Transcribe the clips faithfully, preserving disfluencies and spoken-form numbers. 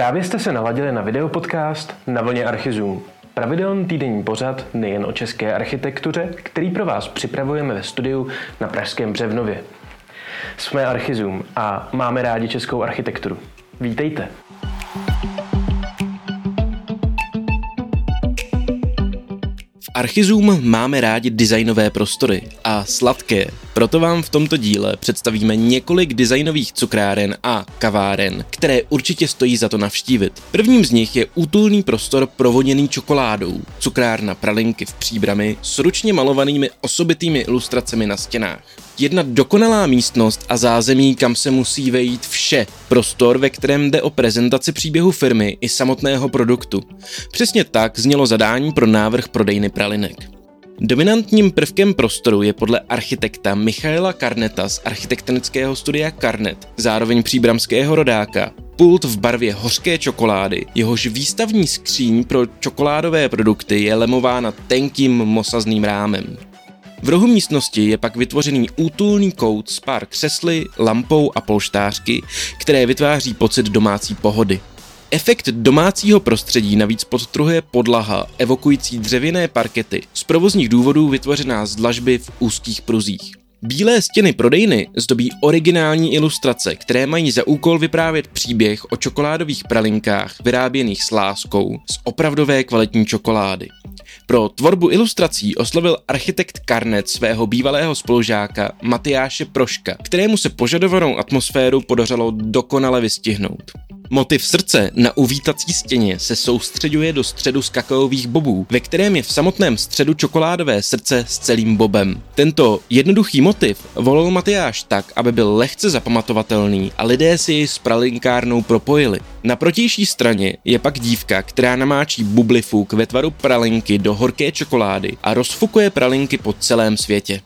Právě jste se naladili na videopodcast Na vlně Archizum, pravidelný týdenní pořad nejen o české architektuře, který pro vás připravujeme ve studiu na pražském Břevnově. Jsme Archizum a máme rádi českou architekturu. Vítejte! Archizum máme rádi designové prostory a sladké. Proto vám v tomto díle představíme několik designových cukráren a kaváren, které určitě stojí za to navštívit. Prvním z nich je útulný prostor provoněný čokoládou, cukrárna Pralinky v Příbrami s ručně malovanými osobitými ilustracemi na stěnách. Jedna dokonalá místnost a zázemí, kam se musí vejít vše. Prostor, ve kterém jde o prezentaci příběhu firmy i samotného produktu. Přesně tak znělo zadání pro návrh prodejny pralinek. Dominantním prvkem prostoru je podle architekta Michaila Karneta z architektonického studia Karnet, zároveň příbramského rodáka, pult v barvě hořké čokolády, jehož výstavní skříň pro čokoládové produkty je lemována tenkým mosazným rámem. V rohu místnosti je pak vytvořený útulný kout s pár křesly, lampou a polštářky, které vytváří pocit domácí pohody. Efekt domácího prostředí navíc podtrhuje podlaha, evokující dřevěné parkety, z provozních důvodů vytvořená z dlažby v úzkých pruzích. Bílé stěny prodejny zdobí originální ilustrace, které mají za úkol vyprávět příběh o čokoládových pralinkách vyráběných s láskou z opravdové kvalitní čokolády. Pro tvorbu ilustrací oslovil architekt Karnet svého bývalého spolužáka Matyáše Proška, kterému se požadovanou atmosféru podařilo dokonale vystihnout. Motiv srdce na uvítací stěně se soustředuje do středu z kakaových bobů, ve kterém je v samotném středu čokoládové srdce s celým bobem. Tento jednoduchý motiv volil Matyáš tak, aby byl lehce zapamatovatelný a lidé si jej s pralinkárnou propojili. Na protější straně je pak dívka, která namáčí bublifuk ve tvaru pralinky do horké čokolády a rozfukuje pralinky po celém světě.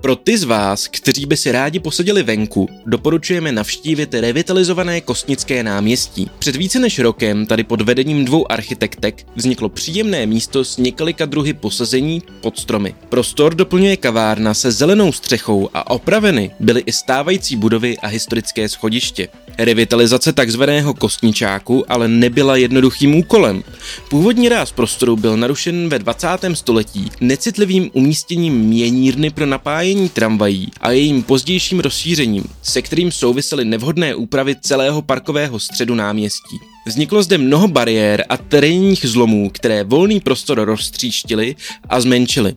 Pro ty z vás, kteří by si rádi posadili venku, doporučujeme navštívit revitalizované Kostnické náměstí. Před více než rokem tady pod vedením dvou architektek vzniklo příjemné místo s několika druhy posazení pod stromy. Prostor doplňuje kavárna se zelenou střechou a opraveny byly i stávající budovy a historické schodiště. Revitalizace takzvaného Kostničáku ale nebyla jednoduchým úkolem. Původní ráz prostoru byl narušen ve dvacátém století necitlivým umístěním měnírny pro napájení tramvají a jejím pozdějším rozšířením, se kterým souvisely nevhodné úpravy celého parkového středu náměstí. Vzniklo zde mnoho bariér a terénních zlomů, které volný prostor roztříštily a zmenšily.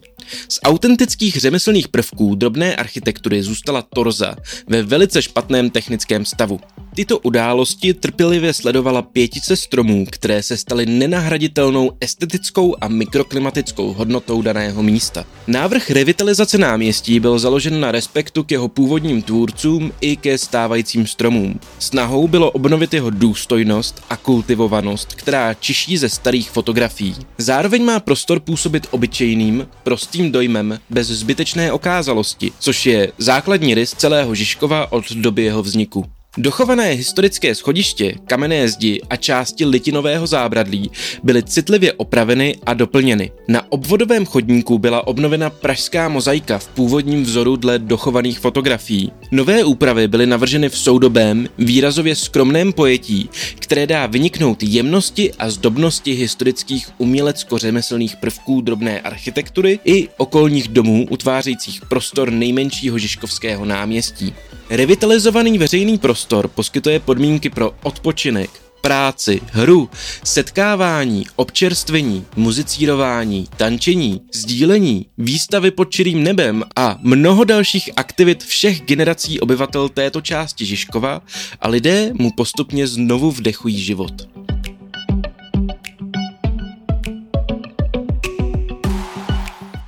Z autentických řemeslných prvků drobné architektury zůstala torza ve velice špatném technickém stavu. Tyto události trpělivě sledovala pětice stromů, které se staly nenahraditelnou estetickou a mikroklimatickou hodnotou daného místa. Návrh revitalizace náměstí byl založen na respektu k jeho původním tvůrcům i ke stávajícím stromům. Snahou bylo obnovit jeho důstojnost a kultivovanost, která čiší ze starých fotografií. Zároveň má prostor působit obyčejným, prostým dojmem bez zbytečné okázalosti, což je základní rys celého Žižkova od doby jeho vzniku. Dochované historické schodiště, kamenné zdi a části litinového zábradlí byly citlivě opraveny a doplněny. Na obvodovém chodníku byla obnovena pražská mozaika v původním vzoru dle dochovaných fotografií. Nové úpravy byly navrženy v soudobém, výrazově skromném pojetí, které dá vyniknout jemnosti a zdobnosti historických umělecko-řemeslných prvků drobné architektury i okolních domů utvářejících prostor nejmenšího Žižkovského náměstí. Revitalizovaný veřejný prostor poskytuje podmínky pro odpočinek, práci, hru, setkávání, občerstvení, muzicírování, tančení, sdílení, výstavy pod čirým nebem a mnoho dalších aktivit všech generací obyvatel této části Žižkova a lidé mu postupně znovu vdechují život.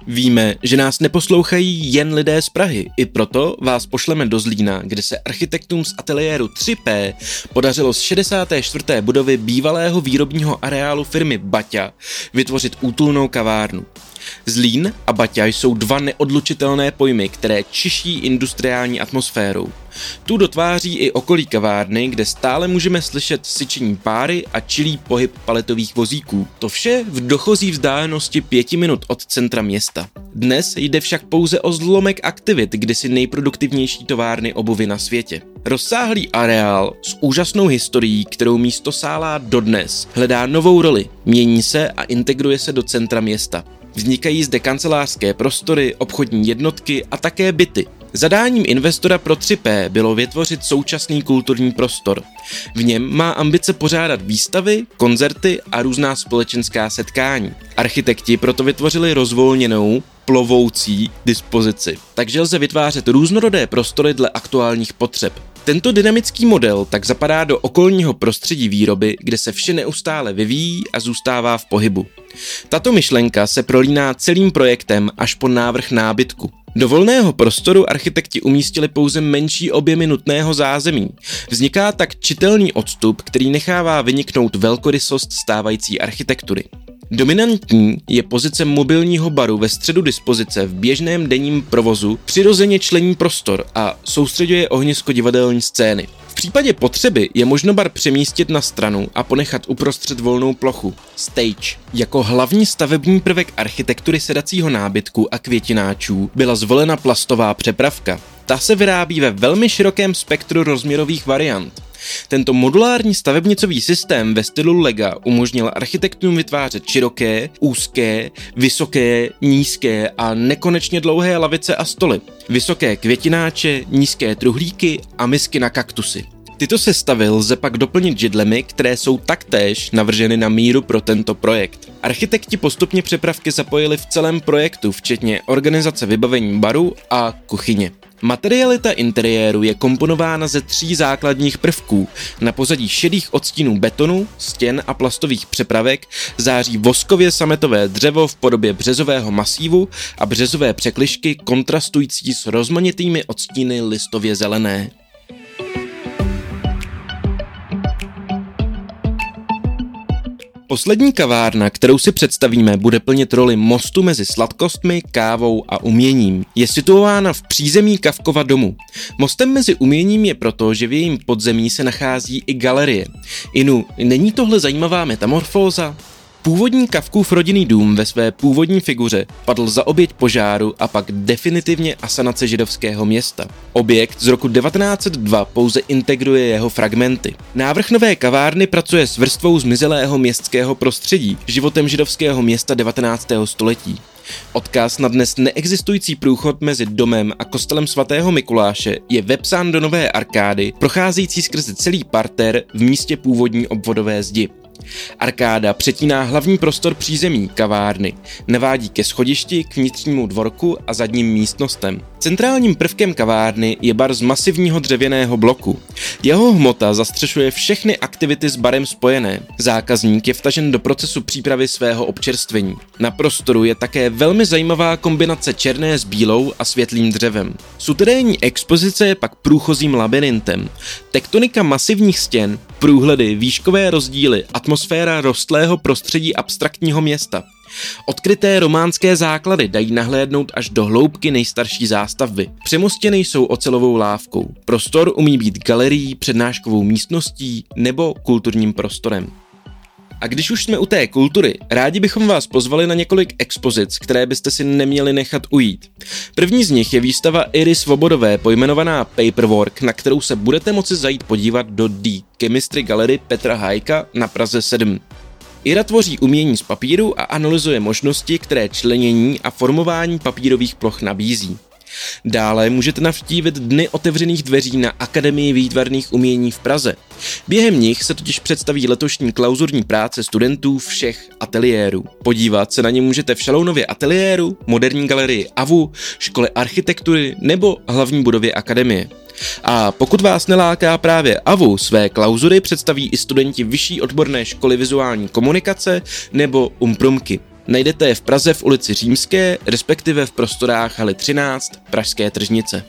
Víme, že nás neposlouchají jen lidé z Prahy, i proto vás pošleme do Zlína, kde se architektům z ateliéru tři P podařilo z šedesáté čtvrté budovy bývalého výrobního areálu firmy Bata vytvořit útulnou kavárnu. Zlín a Bata jsou dva neodlučitelné pojmy, které čiší industriální atmosférou. Tu dotváří i okolí kavárny, kde stále můžeme slyšet syčení páry a čilý pohyb paletových vozíků. To vše v dochozí vzdálenosti pěti minut od centra města. Dnes jde však pouze o zlomek aktivit kdysi nejproduktivnější továrny obuvi na světě. Rozsáhlý areál s úžasnou historií, kterou místo sálá dodnes, hledá novou roli, mění se a integruje se do centra města. Vznikají zde kancelářské prostory, obchodní jednotky a také byty. Zadáním investora pro tři P bylo vytvořit současný kulturní prostor. V něm má ambice pořádat výstavy, koncerty a různá společenská setkání. Architekti proto vytvořili rozvolněnou, plovoucí dispozici, takže lze vytvářet různorodé prostory dle aktuálních potřeb. Tento dynamický model tak zapadá do okolního prostředí výroby, kde se vše neustále vyvíjí a zůstává v pohybu. Tato myšlenka se prolíná celým projektem až po návrh nábytku. Do volného prostoru architekti umístili pouze menší objemy nutného zázemí. Vzniká tak čitelný odstup, který nechává vyniknout velkorysost stávající architektury. Dominantní je pozice mobilního baru ve středu dispozice v běžném denním provozu, přirozeně člení prostor a soustředuje ohnisko divadelní scény. V případě potřeby je možno bar přemístit na stranu a ponechat uprostřed volnou plochu, stage. Jako hlavní stavební prvek architektury sedacího nábytku a květináčů byla zvolena plastová přepravka. Ta se vyrábí ve velmi širokém spektru rozměrových variant. Tento modulární stavebnicový systém ve stylu Lega umožnil architektům vytvářet široké, úzké, vysoké, nízké a nekonečně dlouhé lavice a stoly, vysoké květináče, nízké truhlíky a misky na kaktusy. Tyto sestavy lze pak doplnit židlemi, které jsou taktéž navrženy na míru pro tento projekt. Architekti postupně přepravky zapojili v celém projektu, včetně organizace vybavení baru a kuchyně. Materialita interiéru je komponována ze tří základních prvků. Na pozadí šedých odstínů betonu, stěn a plastových přepravek září voskově sametové dřevo v podobě březového masívu a březové překližky kontrastující s rozmanitými odstíny listově zelené. Poslední kavárna, kterou si představíme, bude plnit roli mostu mezi sladkostmi, kávou a uměním. Je situována v přízemí Kavkova domu. Mostem mezi uměním je proto, že v jejím podzemí se nachází i galerie. Inu, není tohle zajímavá metamorfóza? Původní Kafkův rodinný dům ve své původní figuře padl za oběť požáru a pak definitivně asanace židovského města. Objekt z roku devatenáct set dva pouze integruje jeho fragmenty. Návrh nové kavárny pracuje s vrstvou zmizelého městského prostředí, životem židovského města devatenáctého století. Odkaz na dnes neexistující průchod mezi domem a kostelem svatého Mikuláše je vepsán do nové arkády, procházející skrze celý parter v místě původní obvodové zdi. Arkáda přetíná hlavní prostor přízemí kavárny, navádí ke schodišti, k vnitřnímu dvorku a zadním místnostem. Centrálním prvkem kavárny je bar z masivního dřevěného bloku. Jeho hmota zastřešuje všechny aktivity s barem spojené. Zákazník je vtažen do procesu přípravy svého občerstvení. Na prostoru je také velmi zajímavá kombinace černé s bílou a světlým dřevem. Suterénní expozice je pak průchozím labirintem. Tektonika masivních stěn, průhledy, výškové rozdíly, atmosféra rostlého prostředí abstraktního města. Odkryté románské základy dají nahlédnout až do hloubky nejstarší zástavby. Přemostěny jsou ocelovou lávkou. Prostor umí být galerií, přednáškovou místností nebo kulturním prostorem. A když už jsme u té kultury, rádi bychom vás pozvali na několik expozic, které byste si neměli nechat ujít. První z nich je výstava Iry Svobodové pojmenovaná Paperwork, na kterou se budete moci zajít podívat do D, chemistry gallery Petra Hajka na Praze sedm. Ira tvoří umění z papíru a analyzuje možnosti, které členění a formování papírových ploch nabízí. Dále můžete navštívit dny otevřených dveří na Akademii výtvarných umění v Praze. Během nich se totiž představí letošní klauzurní práce studentů všech ateliérů. Podívat se na ně můžete v Salounově ateliéru, Moderní galerii A V U, Škole architektury nebo hlavní budově akademie. A pokud vás neláká právě A V U, své klauzury představí i studenti Vyssi odborné školy vizuální komunikace nebo UMPRUMKY. Najdete je v Praze v ulici Římské, respektive v prostorách haly třináct Pražské tržnice.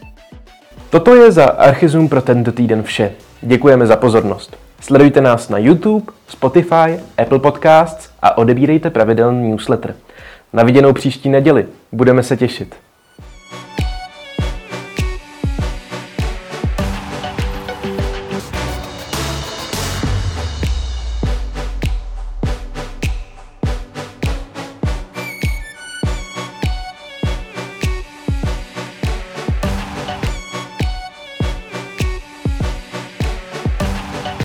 Toto je za Archizum pro tento týden vše. Děkujeme za pozornost. Sledujte nás na YouTube, Spotify, Apple Podcasts a odebírejte pravidelný newsletter. Na viděnou příští neděli. Budeme se těšit.